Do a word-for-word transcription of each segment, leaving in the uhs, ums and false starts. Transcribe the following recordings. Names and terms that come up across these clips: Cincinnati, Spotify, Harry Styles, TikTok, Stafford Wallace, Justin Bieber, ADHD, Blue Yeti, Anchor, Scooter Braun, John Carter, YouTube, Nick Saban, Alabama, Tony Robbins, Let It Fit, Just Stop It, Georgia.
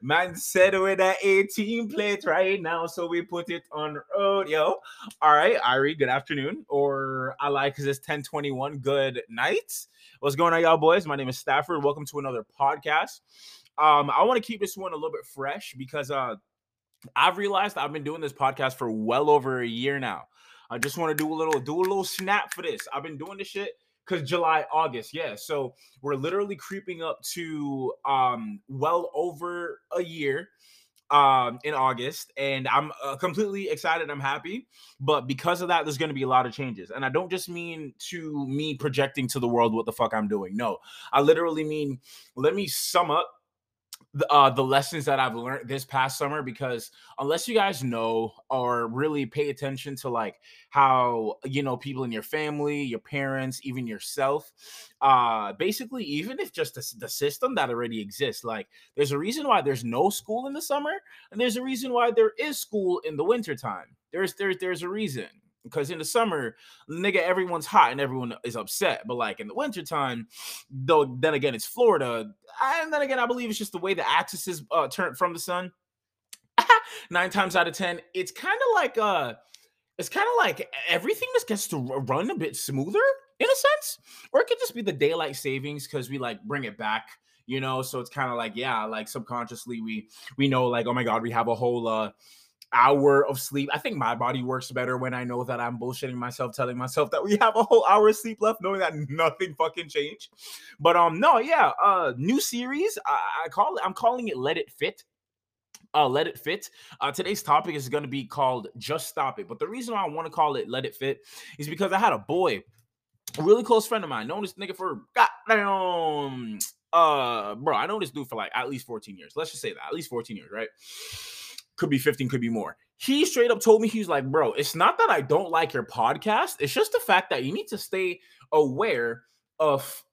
Man said with an eighteen plate right now, so we put it on road, yo. All right, Ari, good afternoon, or I like this ten twenty-one, good night. What's going on, y'all boys? My name is Stafford. Welcome to another podcast. Um, I want to keep this one a little bit fresh because uh, I've realized I've been doing this podcast for well over a year now. I just want to do a little, do a little snap for this. I've been doing this shit because July, August, yeah. So we're literally creeping up to um, well over a year um, in August, and I'm uh, completely excited. I'm happy, but because of that, there's going to be a lot of changes, and I don't just mean to me projecting to the world what the fuck I'm doing. No, I literally mean let me sum up The, uh, the lessons that I've learned this past summer, because unless you guys know or really pay attention to like how, you know, people in your family, your parents, even yourself, uh, basically, even if just the, the system that already exists, like there's a reason why there's no school in the summer and there's a reason why there is school in the wintertime. There's, there's, there's a reason. Because in the summer, nigga, everyone's hot and everyone is upset. But like in the wintertime, though, then again, it's Florida. And then again, I believe it's just the way the axis is uh, turned from the sun. Nine times out of ten, it's kind of like uh, it's kind of like everything just gets to run a bit smoother in a sense. Or it could just be the daylight savings because we like bring it back, you know. So it's kind of like, yeah, like subconsciously we we know like, oh my God, we have a whole uh. hour of sleep. I think my body works better when I know that I'm bullshitting myself, telling myself that we have a whole hour of sleep left, knowing that nothing fucking changed. But um, no, yeah, uh, new series. I, I call it. I'm calling it Let It Fit. Uh, Let It Fit. Uh, today's topic is going to be called Just Stop It. But the reason why I want to call it Let It Fit is because I had a boy, a really close friend of mine, known this nigga for goddamn. Uh, bro, I know this dude for like at least fourteen years. Let's just say that at least fourteen years, right? Could be fifteen, could be more. He straight up told me, he was like, bro, it's not that I don't like your podcast. It's just the fact that you need to stay aware of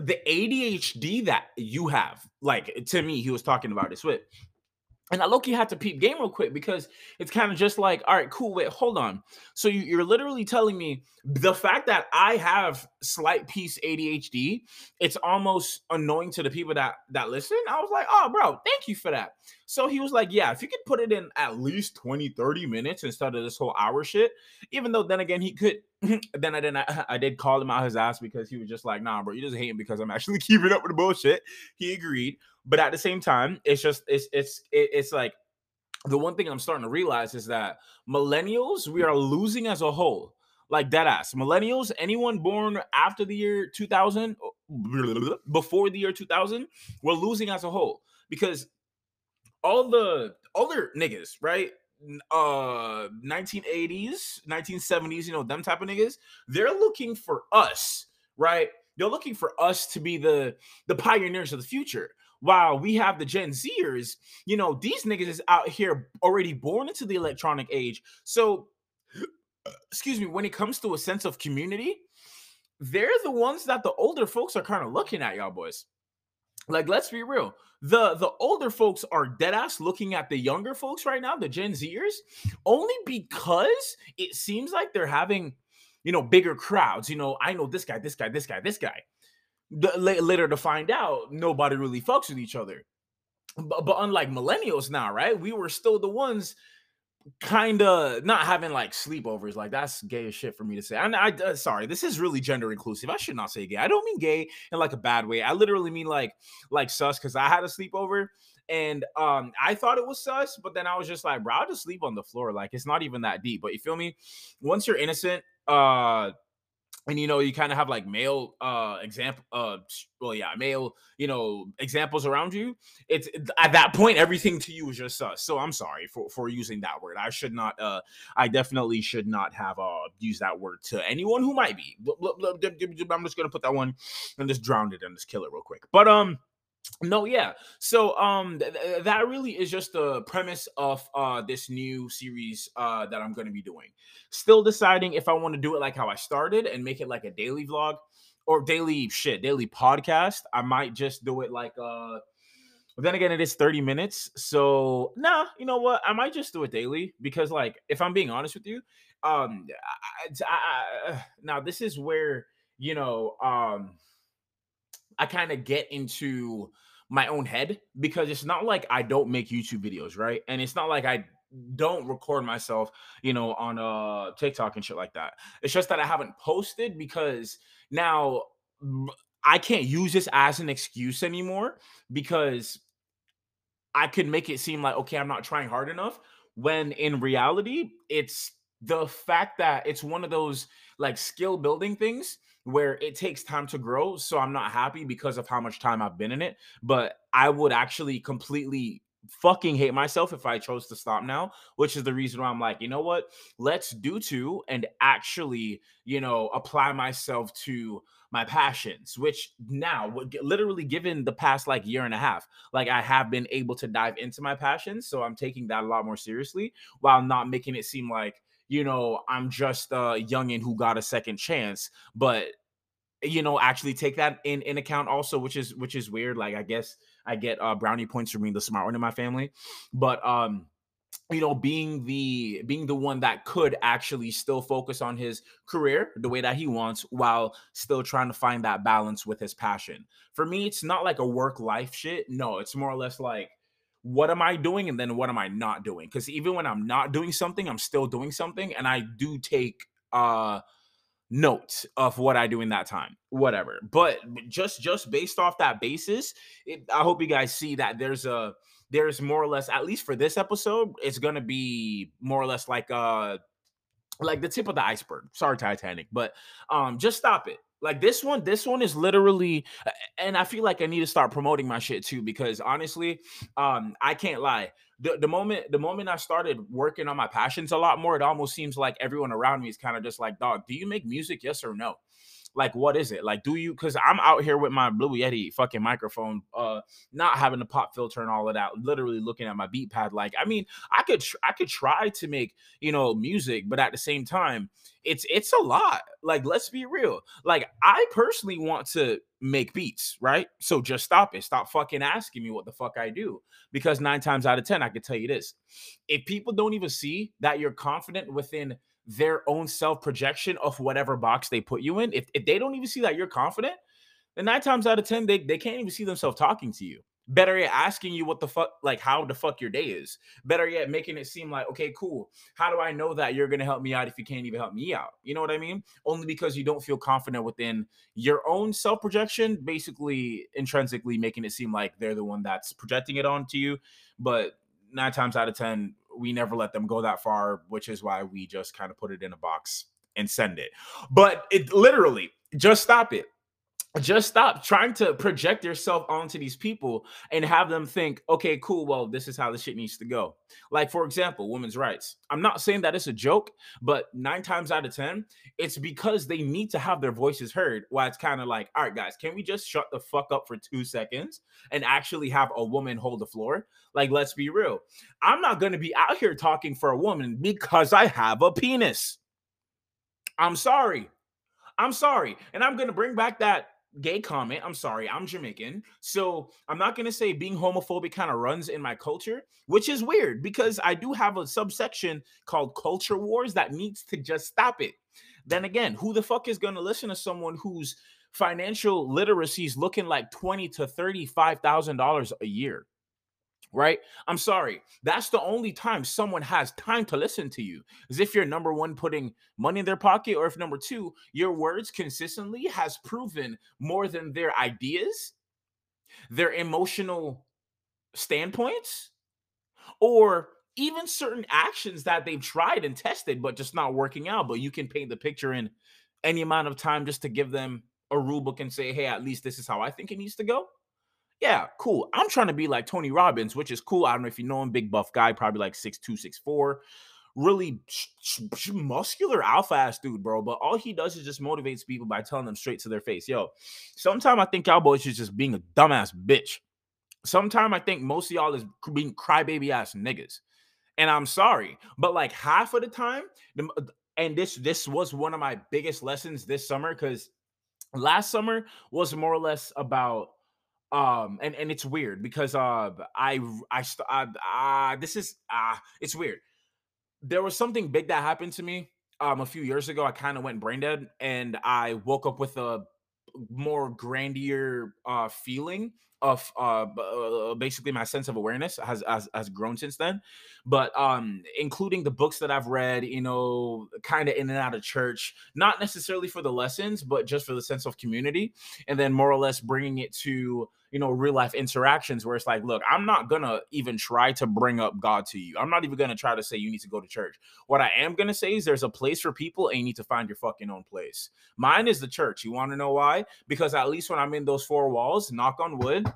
the A D H D that you have. Like, to me, he was talking about this with. And I low-key had to peep game real quick because it's kind of just like, all right, cool, wait, hold on. So you, you're literally telling me the fact that I have slight piece A D H D, it's almost annoying to the people that, that listen. I was like, oh, bro, thank you for that. So he was like, yeah, if you could put it in at least twenty, thirty minutes instead of this whole hour shit, even though then again he could, then I didn't, I, I did call him out his ass because he was just like, nah, bro, you just hating because I'm actually keeping up with the bullshit. He agreed. But at the same time, it's just, it's, it's, it's like the one thing I'm starting to realize is that millennials, we are losing as a whole, like dead ass millennials, anyone born after the year two thousand, before the year two thousand, we're losing as a whole because all the other niggas, right? Uh, nineteen eighties, nineteen seventies, you know, them type of niggas, they're looking for us, right? They're looking for us to be the, the pioneers of the future. Wow, we have the Gen Zers, you know, these niggas is out here already born into the electronic age. So, excuse me, when it comes to a sense of community, they're the ones that the older folks are kind of looking at, y'all boys. Like, let's be real. The, the older folks are dead ass looking at the younger folks right now, the Gen Zers, only because it seems like they're having, you know, bigger crowds. You know, I know this guy, this guy, this guy, this guy. The, later to find out, nobody really fucks with each other. But, but unlike millennials now, right? We were still the ones kind of not having like sleepovers. Like that's gay as shit for me to say. And I, uh, sorry, this is really gender inclusive. I should not say gay. I don't mean gay in like a bad way. I literally mean like like sus, because I had a sleepover and um I thought it was sus, but then I was just like, bro, I'll just sleep on the floor. Like it's not even that deep. But you feel me? Once you're innocent, uh. And, you know, you kind of have like male uh, example. Uh, well, yeah, male, you know, examples around you. It's at that point, everything to you is just sus. So I'm sorry for, for using that word. I should not. Uh, I definitely should not have uh, used that word to anyone who might be. I'm just going to put that one and just drown it and just kill it real quick. But um. No, yeah. So um, th- that really is just the premise of uh, this new series uh, that I'm going to be doing. Still deciding if I want to do it like how I started and make it like a daily vlog or daily shit, daily podcast. I might just do it like, uh, then again, it is thirty minutes. So nah, you know what? I might just do it daily because like, if I'm being honest with you, um, I, I, I, now this is where, you know, um, I kind of get into my own head, because it's not like I don't make YouTube videos, right? And it's not like I don't record myself, you know, on uh TikTok and shit like that. It's just that I haven't posted, because now I can't use this as an excuse anymore, because I could make it seem like, okay, I'm not trying hard enough, when in reality, it's the fact that it's one of those like skill building things where it takes time to grow. So I'm not happy because of how much time I've been in it, but I would actually completely fucking hate myself if I chose to stop now, which is the reason why I'm like, you know what, let's do two and actually, you know, apply myself to my passions, which now, literally given the past like year and a half, like I have been able to dive into my passions. So I'm taking that a lot more seriously, while not making it seem like, you know, I'm just a youngin' who got a second chance, but, you know, actually take that in, in account also, which is, which is weird. Like, I guess I get uh, brownie points for being the smart one in my family, but, um, you know, being the, being the one that could actually still focus on his career the way that he wants, while still trying to find that balance with his passion. For me, it's not like a work life shit. No, it's more or less like, what am I doing? And then what am I not doing? Because even when I'm not doing something, I'm still doing something. And I do take, uh, note of what I do in that time, whatever. But just just based off that basis, it, I hope you guys see that there's a there's more or less, at least for this episode, it's gonna be more or less like uh like the tip of the iceberg. Sorry, Titanic, but um just stop it. Like this one, this one is literally, and I feel like I need to start promoting my shit too, because honestly, um, I can't lie. The, the moment the moment I started working on my passions a lot more, it almost seems like everyone around me is kind of just like, dog, do you make music? Yes or no? Like, what is it? Like, do you? Because I'm out here with my Blue Yeti fucking microphone, uh, not having a pop filter and all of that. Literally looking at my beat pad. Like, I mean, I could tr- I could try to make, you know, music, but at the same time, it's it's a lot. Like, let's be real. Like, I personally want to make beats, right? So just stop it. Stop fucking asking me what the fuck I do, because nine times out of ten, I could tell you this: if people don't even see that you're confident within their own self-projection of whatever box they put you in, if, if they don't even see that you're confident, then nine times out of ten, they, they can't even see themselves talking to you. Better yet, asking you what the fuck, like how the fuck your day is. Better yet, making it seem like, okay, cool, how do I know that you're going to help me out if you can't even help me out? You know what I mean? Only because you don't feel confident within your own self-projection, basically intrinsically making it seem like they're the one that's projecting it onto you. But nine times out of ten, we never let them go that far, which is why we just kind of put it in a box and send it. But it literally, just stop it. Just stop trying to project yourself onto these people and have them think, okay, cool, well, this is how this shit needs to go. Like, for example, women's rights. I'm not saying that it's a joke, but nine times out of ten, it's because they need to have their voices heard. Why it's kind of like, all right, guys, can we just shut the fuck up for two seconds and actually have a woman hold the floor? Like, let's be real. I'm not going to be out here talking for a woman because I have a penis. I'm sorry. I'm sorry. And I'm going to bring back that gay comment. I'm sorry, I'm Jamaican, so I'm not gonna say being homophobic kind of runs in my culture, which is weird because I do have a subsection called culture wars that needs to just stop it. Then again, who the fuck is gonna listen to someone whose financial literacy is looking like twenty to thirty-five thousand dollars a year? Right? I'm sorry. That's the only time someone has time to listen to you, is if you're number one, putting money in their pocket, or if number two, your words consistently has proven more than their ideas, their emotional standpoints, or even certain actions that they've tried and tested, but just not working out. But you can paint the picture in any amount of time just to give them a rule book and say, hey, at least this is how I think it needs to go. Yeah, cool. I'm trying to be like Tony Robbins, which is cool. I don't know if you know him, big buff guy, probably like six two, six four, really muscular alpha ass dude, bro. But all he does is just motivates people by telling them straight to their face. Yo, sometime I think y'all boys is just being a dumbass bitch. Sometime I think most of y'all is being crybaby ass niggas. And I'm sorry, but like half of the time, and this this was one of my biggest lessons this summer, because last summer was more or less about, Um, and, and it's weird because, uh, I, I, I, I this is, uh, it's weird. There was something big that happened to me, um, a few years ago. I kind of went brain dead and I woke up with a more grandier, uh, feeling of uh, basically my sense of awareness has, has has grown since then. But um, including the books that I've read, you know, kind of in and out of church, not necessarily for the lessons, but just for the sense of community. And then more or less bringing it to, you know, real life interactions where it's like, look, I'm not going to even try to bring up God to you. I'm not even going to try to say you need to go to church. What I am going to say is there's a place for people and you need to find your fucking own place. Mine is the church. You want to know why? Because at least when I'm in those four walls, knock on wood,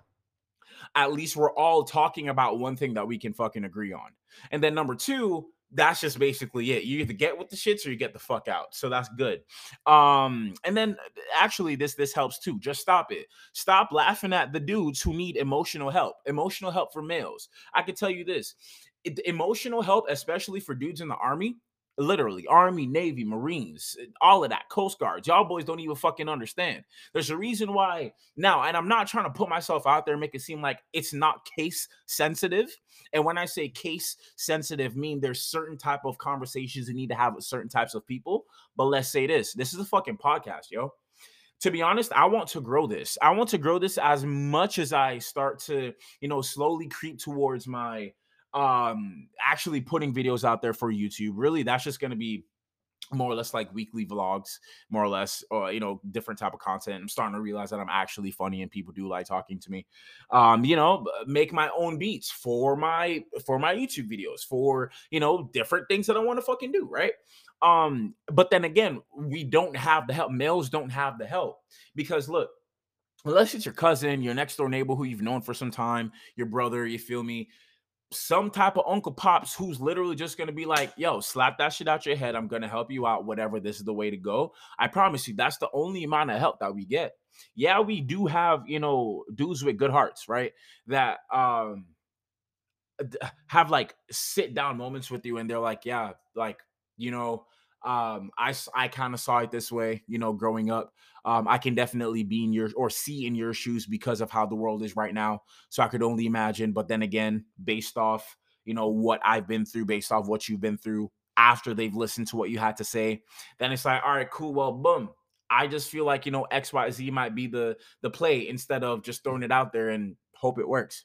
at least we're all talking about one thing that we can fucking agree on. And then number two, that's just basically it. You either get with the shits or you get the fuck out. So that's good. Um, and then actually this, this helps too. Just stop it. Stop laughing at the dudes who need emotional help, emotional help for males. I can tell you this, it, emotional help, especially for dudes in the army, literally Army, Navy, Marines, all of that, Coast Guards, y'all boys don't even fucking understand. There's a reason why now, and I'm not trying to put myself out there and make it seem like it's not case sensitive. And when I say case sensitive, mean there's certain type of conversations you need to have with certain types of people. But let's say this, this is a fucking podcast, yo. To be honest, I want to grow this. I want to grow this as much as I start to, you know, slowly creep towards my, um, actually putting videos out there for YouTube. Really, that's just going to be more or less like weekly vlogs, more or less, or, you know, different type of content. I'm starting to realize that I'm actually funny and people do like talking to me. Um, you know, make my own beats for my, for my YouTube videos, for, you know, different things that I want to fucking do. Right. Um, but then again, we don't have the help. Males don't have the help because look, unless it's your cousin, your next door neighbor who you've known for some time, your brother, you feel me? Some type of Uncle Pops who's literally just going to be like, yo, slap that shit out your head. I'm going to help you out, whatever. This is the way to go. I promise you, that's the only amount of help that we get. Yeah, we do have, you know, dudes with good hearts, right? That um, have like sit down moments with you and they're like, yeah, like, you know, um, I, I kind of saw it this way, you know, growing up. Um, I can definitely be in your or see in your shoes because of how the world is right now. So I could only imagine. But then again, based off, you know, what I've been through, based off what you've been through after they've listened to what you had to say, then it's like, all right, cool. Well, boom. I just feel like, you know, X, Y, Z might be the the play instead of just throwing it out there and hope it works.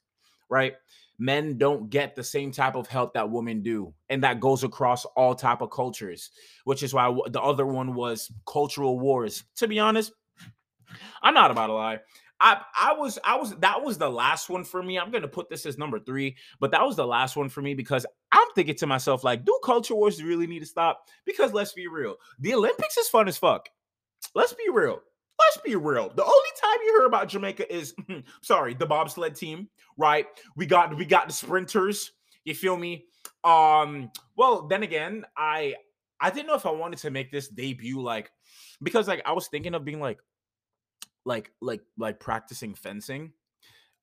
Right. Men don't get the same type of help that women do. And that goes across all type of cultures, which is why the other one was cultural wars. To be honest, I'm not about to lie. I, I was, I was, that was the last one for me. I'm going to put this as number three, but that was the last one for me because I'm thinking to myself, like, do culture wars really need to stop? Because let's be real. The Olympics is fun as fuck. Let's be real. Let's be real. The only time you hear about Jamaica is, sorry, the bobsled team, right? We got we got the sprinters. You feel me? Um, well, then again, I I didn't know if I wanted to make this debut, like, because like I was thinking of being like, like like like practicing fencing,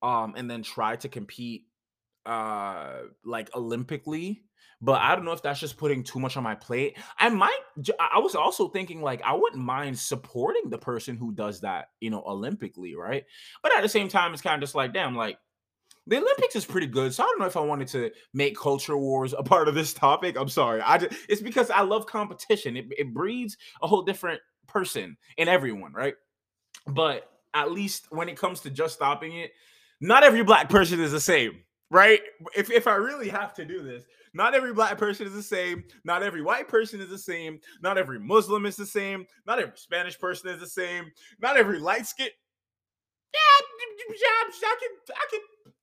um, and then try to compete, uh, like Olympically. But I don't know if that's just putting too much on my plate. I might, I was also thinking like, I wouldn't mind supporting the person who does that, you know, Olympically, right? But at the same time, it's kind of just like, damn, like the Olympics is pretty good. So I don't know if I wanted to make culture wars a part of this topic. I'm sorry. I just, it's because I love competition. It, it breeds a whole different person in everyone, right? But at least when it comes to just stopping it, not every black person is the same, right? If if I really have to do this, not every black person is the same. Not every white person is the same. Not every Muslim is the same. Not every Spanish person is the same. Not every light skin. Yeah, yeah, I could, I could,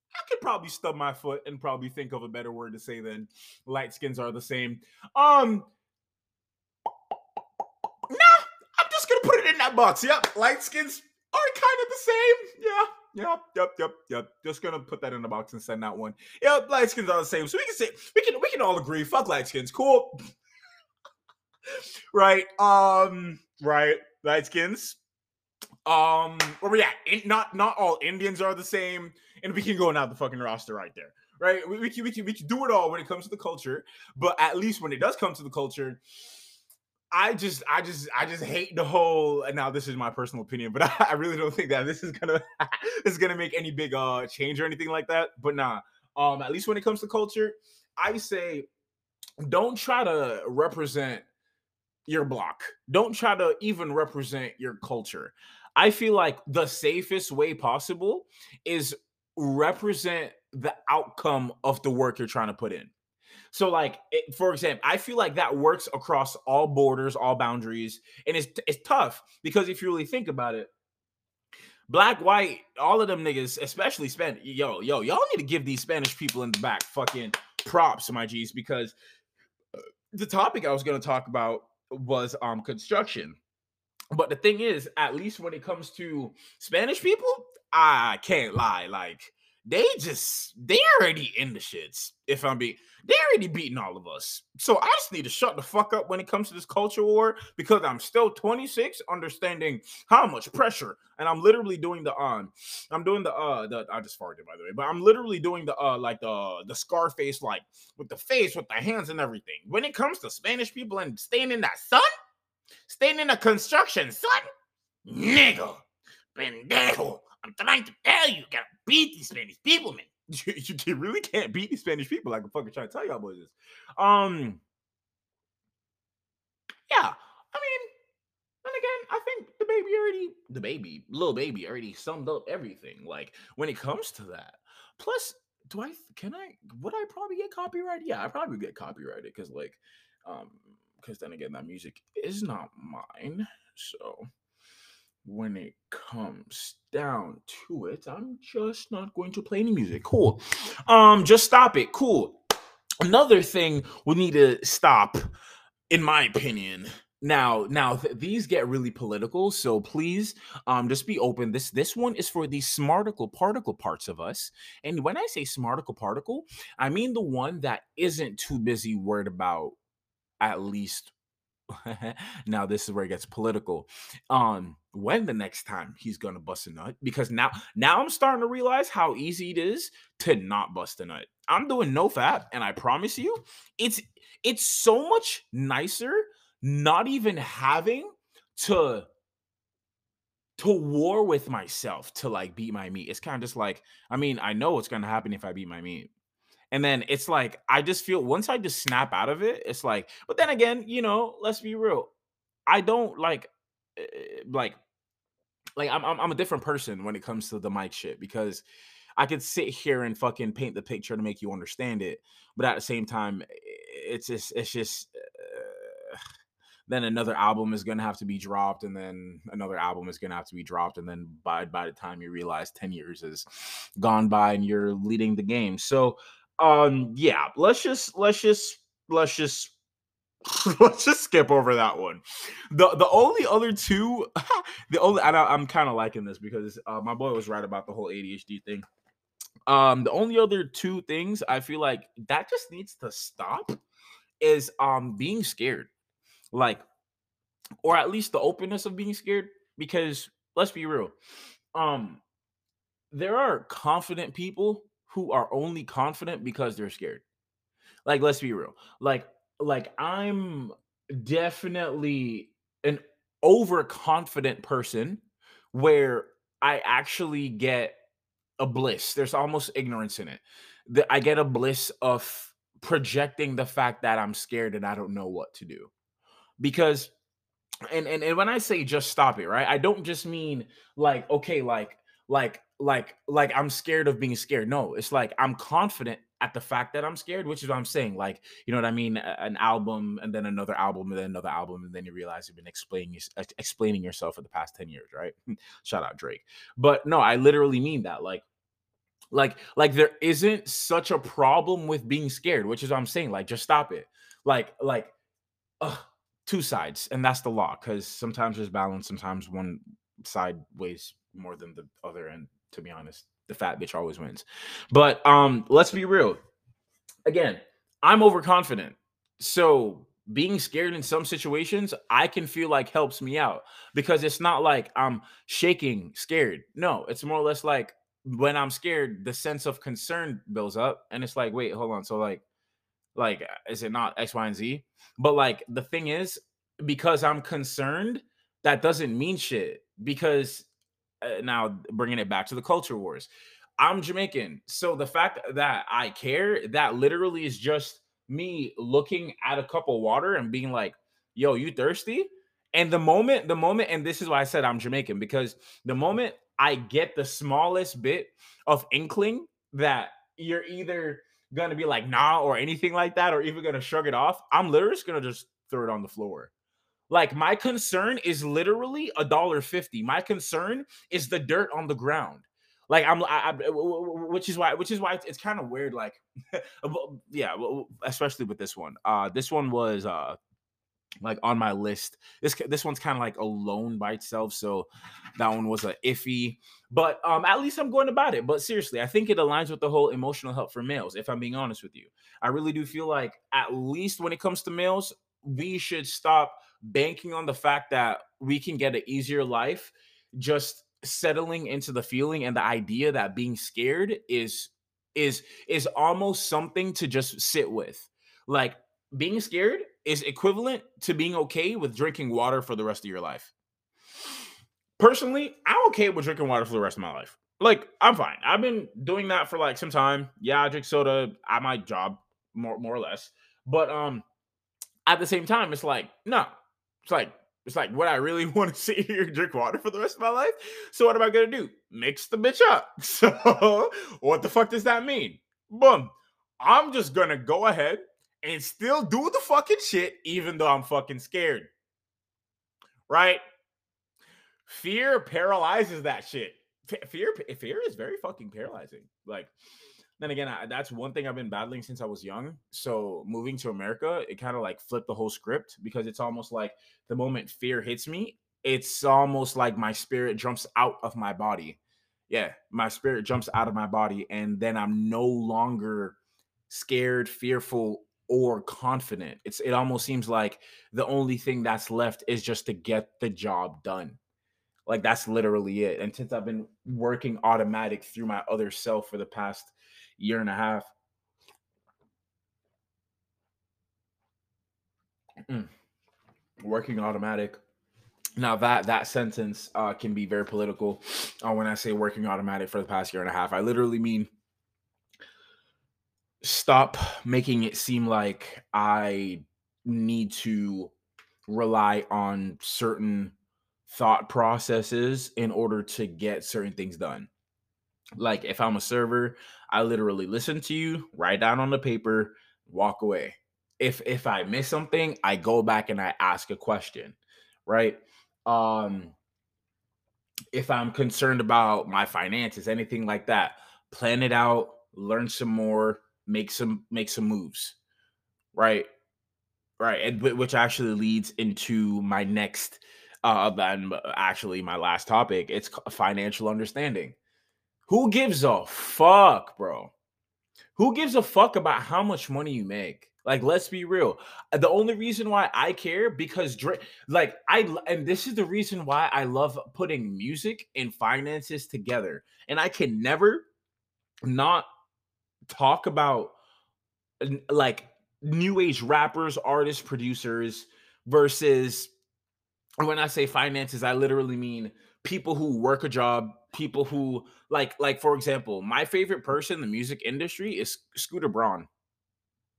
I could probably stub my foot and probably think of a better word to say than light skins are the same. Um, nah, I'm just gonna put it in that box. Yep, light skins are kind of the same. Yeah. Yep, yep, yep, yep. Just gonna put that in the box and send that one. Yep, light skins are the same. So we can say we can we can all agree. Fuck light skins, cool. Right. Um, right, light skins. Um, where we at? In, not not all Indians are the same. And we can go out the fucking roster right there. Right? We, we can we can we can do it all when it comes to the culture, but at least when it does come to the culture. I just, I just, I just hate the whole. Now, this is my personal opinion, but I, I really don't think that this is gonna, this is gonna make any big uh change or anything like that. But nah, um, at least when it comes to culture, I say, don't try to represent your block. Don't try to even represent your culture. I feel like the safest way possible is represent the outcome of the work you're trying to put in. So like, it, for example, I feel like that works across all borders, all boundaries. And it's it's tough because if you really think about it, black, white, all of them niggas, especially Spanish, yo, yo, y'all need to give these Spanish people in the back fucking props, my G's, because the topic I was going to talk about was um construction. But the thing is, at least when it comes to Spanish people, I can't lie. Like, they just, they already in the shits, if I'm being, they already beating all of us. So I just need to shut the fuck up when it comes to this culture war, because I'm still twenty-six, understanding how much pressure, and I'm literally doing the, um, I'm doing the, uh, the, I just farted, by the way, but I'm literally doing the, uh, like the, the Scarface, like, with the face, with the hands and everything. When it comes to Spanish people and staying in that sun, staying in the construction, son, nigga, pendejo, I'm trying to tell you, you gotta beat these Spanish people, man. You, you really can't beat these Spanish people. Like, I'm fucking trying to tell y'all boys this. Um, yeah, I mean, and again, I think the baby already, the baby, little baby already summed up everything. Like, when it comes to that, plus, do I, can I, would I probably get copyrighted? Yeah, I probably get copyrighted, because, like, um, because then again, that music is not mine, so... When it comes down to it, I'm just not going to play any music. Cool. Um, just stop it. Cool. Another thing we need to stop, in my opinion. Now, now th- these get really political, so please, um, just be open. This this one is for the smarticle particle parts of us, and when I say smarticle particle, I mean the one that isn't too busy worried about, at least. Now this is where it gets political. Um, when the next time he's gonna bust a nut? Because now, now I'm starting to realize how easy it is to not bust a nut. I'm doing no fab, and I promise you, it's it's so much nicer not even having to to war with myself to like beat my meat. It's kind of just like, I mean, I know what's gonna happen if I beat my meat. And then it's like, I just feel once I just snap out of it, it's like, but then again, you know, let's be real. I don't like, like, like I'm I'm a different person when it comes to the mic shit, because I could sit here and fucking paint the picture to make you understand it. But at the same time, it's just, it's just, uh, then another album is going to have to be dropped. And then another album is going to have to be dropped. And then by, by the time you realize ten years has gone by and you're leading the game. So, Um, yeah, let's just, let's just, let's just, let's just skip over that one. The the only other two, the only, and I, I'm kind of liking this because uh, my boy was right about the whole A D H D thing. Um, the only other two things I feel like that just needs to stop is, um, being scared, like, or at least the openness of being scared, because let's be real. Um, there are confident people who are only confident because they're scared. Like, let's be real. Like, like I'm definitely an overconfident person where I actually get a bliss. There's almost ignorance in it. That I get a bliss of projecting the fact that I'm scared and I don't know what to do. Because, and and, and when I say just stop it, right? I don't just mean like, okay, like, like, Like, like I'm scared of being scared. No, it's like I'm confident at the fact that I'm scared, which is what I'm saying. Like, you know what I mean? An album and then another album and then another album. And then you realize you've been explaining, explaining yourself for the past ten years, right? Shout out Drake. But no, I literally mean that. Like, like, like there isn't such a problem with being scared, which is what I'm saying. Like, just stop it. Like, like, uh, two sides. And that's the law. Cause sometimes there's balance. Sometimes one side weighs more than the other end. To be honest, the fat bitch always wins. But um, let's be real. Again, I'm overconfident. So being scared in some situations, I can feel like helps me out because it's not like I'm shaking scared. No, it's more or less like when I'm scared, the sense of concern builds up and it's like, wait, hold on. So like, like, is it not X, Y, and Z? But like, the thing is, because I'm concerned, that doesn't mean shit because now bringing it back to the culture wars, I'm Jamaican. So the fact that I care, that literally is just me looking at a cup of water and being like, yo, you thirsty? And the moment, the moment, and this is why I said I'm Jamaican, because the moment I get the smallest bit of inkling that you're either going to be like, nah, or anything like that, or even going to shrug it off, I'm literally just going to just throw it on the floor. Like, my concern is literally a dollar fifty. My concern is the dirt on the ground. Like, I'm, I, I, which is why, which is why it's, it's kind of weird. Like, yeah, especially with this one. Uh, this one was, uh, like on my list. This, this one's kind of like alone by itself. So that one was a iffy, but, um, at least I'm going about it. But seriously, I think it aligns with the whole emotional help for males. If I'm being honest with you, I really do feel like, at least when it comes to males, we should stop banking on the fact that we can get an easier life, just settling into the feeling and the idea that being scared is is is almost something to just sit with. Like, being scared is equivalent to being okay with drinking water for the rest of your life. Personally, I'm okay with drinking water for the rest of my life. Like, I'm fine. I've been doing that for like some time. Yeah, I drink soda at my job, more more or less. But um, at the same time, it's like, no, it's like, It's like, what, I really want to sit here and drink water for the rest of my life? So what am I going to do? Mix the bitch up. So what the fuck does that mean? Boom. I'm just going to go ahead and still do the fucking shit, even though I'm fucking scared. Right? Fear paralyzes that shit. Fear, fear is very fucking paralyzing. Like, then again, I, that's one thing I've been battling since I was young. So moving to America, it kind of like flipped the whole script, because it's almost like the moment fear hits me, it's almost like my spirit jumps out of my body. Yeah, my spirit jumps out of my body, and then I'm no longer scared, fearful, or confident. It's it almost seems like the only thing that's left is just to get the job done. Like, that's literally it. And since I've been working automatic through my other self for the past year and a half. Mm. Working automatic. Now that that sentence uh, can be very political. Uh, when I say working automatic for the past year and a half, I literally mean stop making it seem like I need to rely on certain thought processes in order to get certain things done. Like, if I'm a server, I literally listen to you, write down on the paper, walk away. If if I miss something, I go back and I ask a question, right? Um, if I'm concerned about my finances, anything like that, plan it out, learn some more, make some make some moves, right? Right, and which actually leads into my next, uh, and actually my last topic. It's financial understanding. Who gives a fuck, bro? Who gives a fuck about how much money you make? Like, let's be real. The only reason why I care, because dr- like I and this is the reason why I love putting music and finances together. And I can never not talk about like new age rappers, artists, producers versus, when I say finances, I literally mean people who work a job, people who like, like, for example, my favorite person in the music industry is Scooter Braun.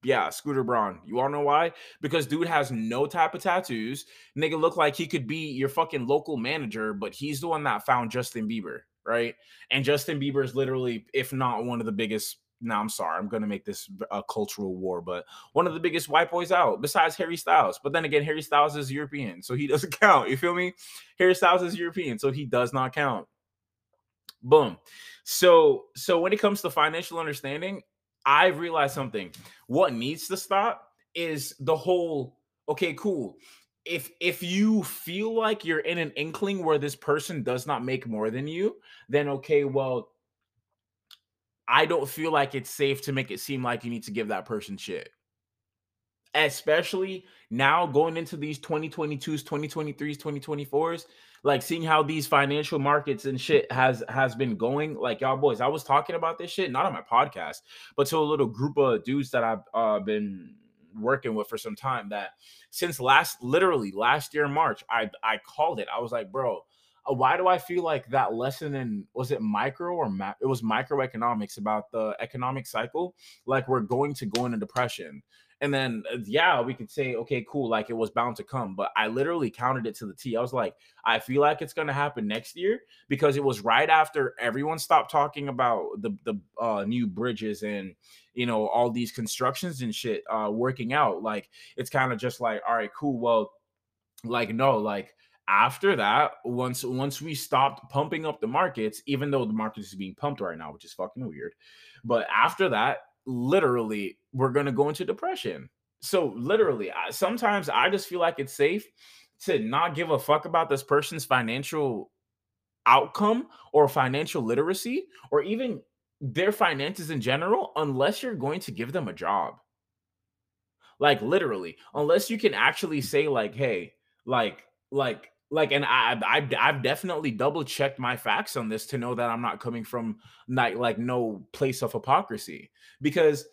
Yeah. Scooter Braun. You all know why? Because dude has no type of tattoos. Nigga look like he could be your fucking local manager, but he's the one that found Justin Bieber. Right. And Justin Bieber is literally, if not one of the biggest, now nah, I'm sorry, I'm going to make this a cultural war, but one of the biggest white boys out besides Harry Styles. But then again, Harry Styles is European, so he doesn't count. You feel me? Harry Styles is European, so he does not count. Boom. So, so when it comes to financial understanding, I've realized something. What needs to stop is the whole, okay, cool. If, if you feel like you're in an inkling where this person does not make more than you, then okay, well, I don't feel like it's safe to make it seem like you need to give that person shit. Especially now going into these twenty twenty-twos, twenty twenty-threes, twenty twenty-fours, like seeing how these financial markets and shit has, has been going. Like, y'all boys, I was talking about this shit, not on my podcast, but to a little group of dudes that I've uh, been working with for some time, that since last, literally last year, March, I I called it. I was like, bro, why do I feel like that lesson in, was it micro or ma- it was microeconomics about the economic cycle? Like, we're going to go into depression. And then, yeah, we could say, okay, cool, like it was bound to come. But I literally counted it to the T. I was like, I feel like it's going to happen next year, because it was right after everyone stopped talking about the the uh, new bridges and, you know, all these constructions and shit uh, working out. Like, it's kind of just like, all right, cool. Well, like, no, like, after that, once once we stopped pumping up the markets, even though the market is being pumped right now, which is fucking weird. But after that, literally, we're going to go into depression. So literally, I, sometimes I just feel like it's safe to not give a fuck about this person's financial outcome or financial literacy or even their finances in general, unless you're going to give them a job. Like, literally, unless you can actually say like, hey, like, like, Like, and I, I, I've definitely double checked my facts on this to know that I'm not coming from not, like no place of hypocrisy, because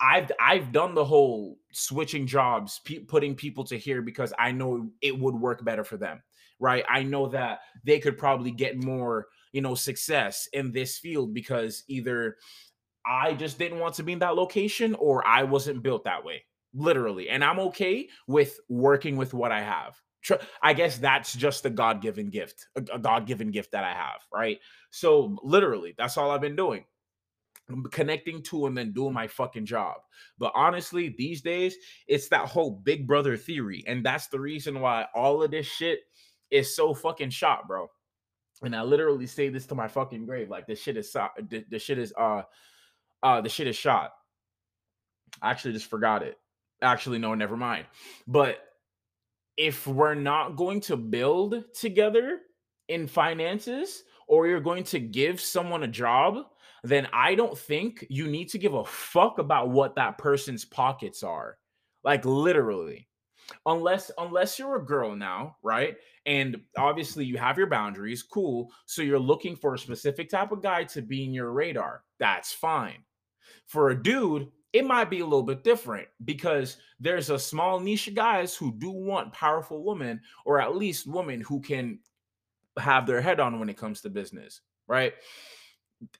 I've, I've done the whole switching jobs, pe- putting people to here because I know it would work better for them. Right. I know that they could probably get more, you know, success in this field because either I just didn't want to be in that location or I wasn't built that way, literally. And I'm okay with working with what I have. I guess that's just a God-given gift, a God-given gift that I have, right? So literally, that's all I've been doing. I'm connecting to and then doing my fucking job. But honestly, these days, it's that whole Big Brother theory. And that's the reason why all of this shit is so fucking shot, bro. And I literally say this to my fucking grave. Like, this shit is, so- the, the shit is, uh, uh, the shit is shot. I actually just forgot it. Actually, no, never mind. But if we're not going to build together in finances, or you're going to give someone a job, then I don't think you need to give a fuck about what that person's pockets are. Like, literally, unless, unless you're a girl now, right? And obviously you have your boundaries, cool. So you're looking for a specific type of guy to be in your radar. That's fine. For a dude, it might be a little bit different, because there's a small niche of guys who do want powerful women, or at least women who can have their head on when it comes to business, right?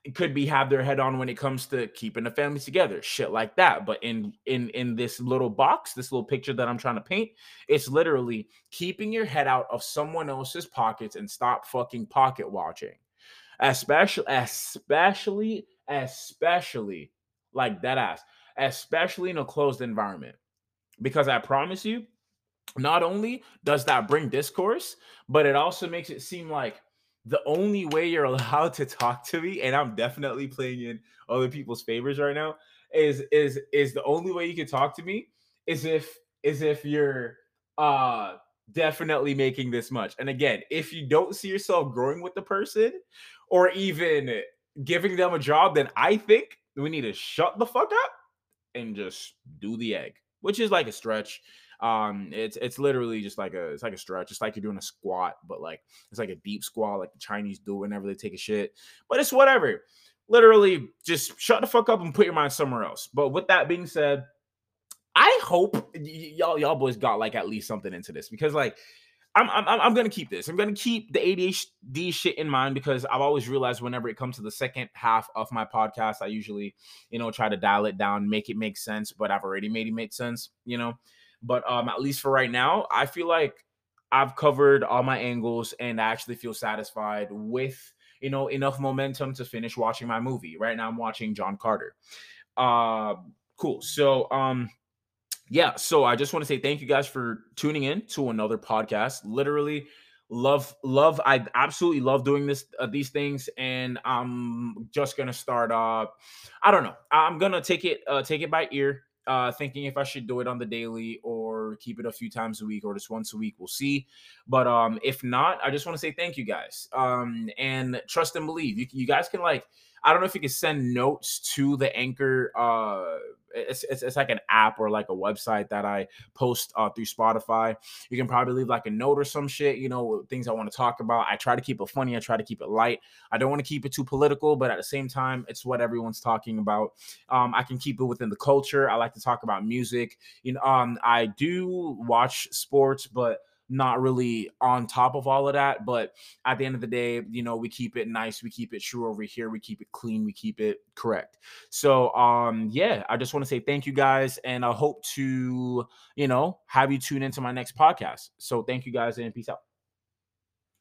It could be have their head on when it comes to keeping the family together, shit like that. But in in in this little box, this little picture that I'm trying to paint, it's literally keeping your head out of someone else's pockets and stop fucking pocket watching. Especially, especially, especially, like that ass. Especially in a closed environment, because I promise you, not only does that bring discourse, but it also makes it seem like the only way you're allowed to talk to me, and I'm definitely playing in other people's favors right now, is is is the only way you can talk to me is if is if you're uh definitely making this much. And again, if you don't see yourself growing with the person or even giving them a job, then I think we need to shut the fuck up and just do the egg, which is like a stretch. Um, it's it's literally just like a it's like a stretch. It's like you're doing a squat, but like it's like a deep squat, like the Chinese do whenever they take a shit. But it's whatever. Literally, just shut the fuck up and put your mind somewhere else. But with that being said, I hope y- y- y'all y'all boys got like at least something into this, because like I'm I'm I'm gonna keep this. I'm gonna keep the A D H D shit in mind, because I've always realized whenever it comes to the second half of my podcast, I usually, you know, try to dial it down, make it make sense. But I've already made it make sense, you know. But um, at least for right now, I feel like I've covered all my angles, and I actually feel satisfied with, you know, enough momentum to finish watching my movie. Right now, I'm watching John Carter. Uh, cool. So um. Yeah, so I just want to say thank you guys for tuning in to another podcast. Literally, love, love. I absolutely love doing this, uh, these things, and I'm just gonna start. Uh, I don't know. I'm gonna take it, uh, take it by ear, uh, thinking if I should do it on the daily or keep it a few times a week or just once a week. We'll see. But um, if not, I just want to say thank you guys. Um, and trust and believe. You, you guys can like. I don't know if you can send notes to the Anchor. Uh, it's, it's it's like an app or like a website that I post uh, through Spotify. You can probably leave like a note or some shit, you know, things I want to talk about. I try to keep it funny. I try to keep it light. I don't want to keep it too political, but at the same time, it's what everyone's talking about. Um, I can keep it within the culture. I like to talk about music. You know, um, I do watch sports, but not really on top of all of that. But at the end of the day, you know, we keep it nice. We keep it true over here. We keep it clean. We keep it correct. So, um, yeah, I just want to say thank you guys. And I hope to, you know, have you tune into my next podcast. So thank you guys and peace out.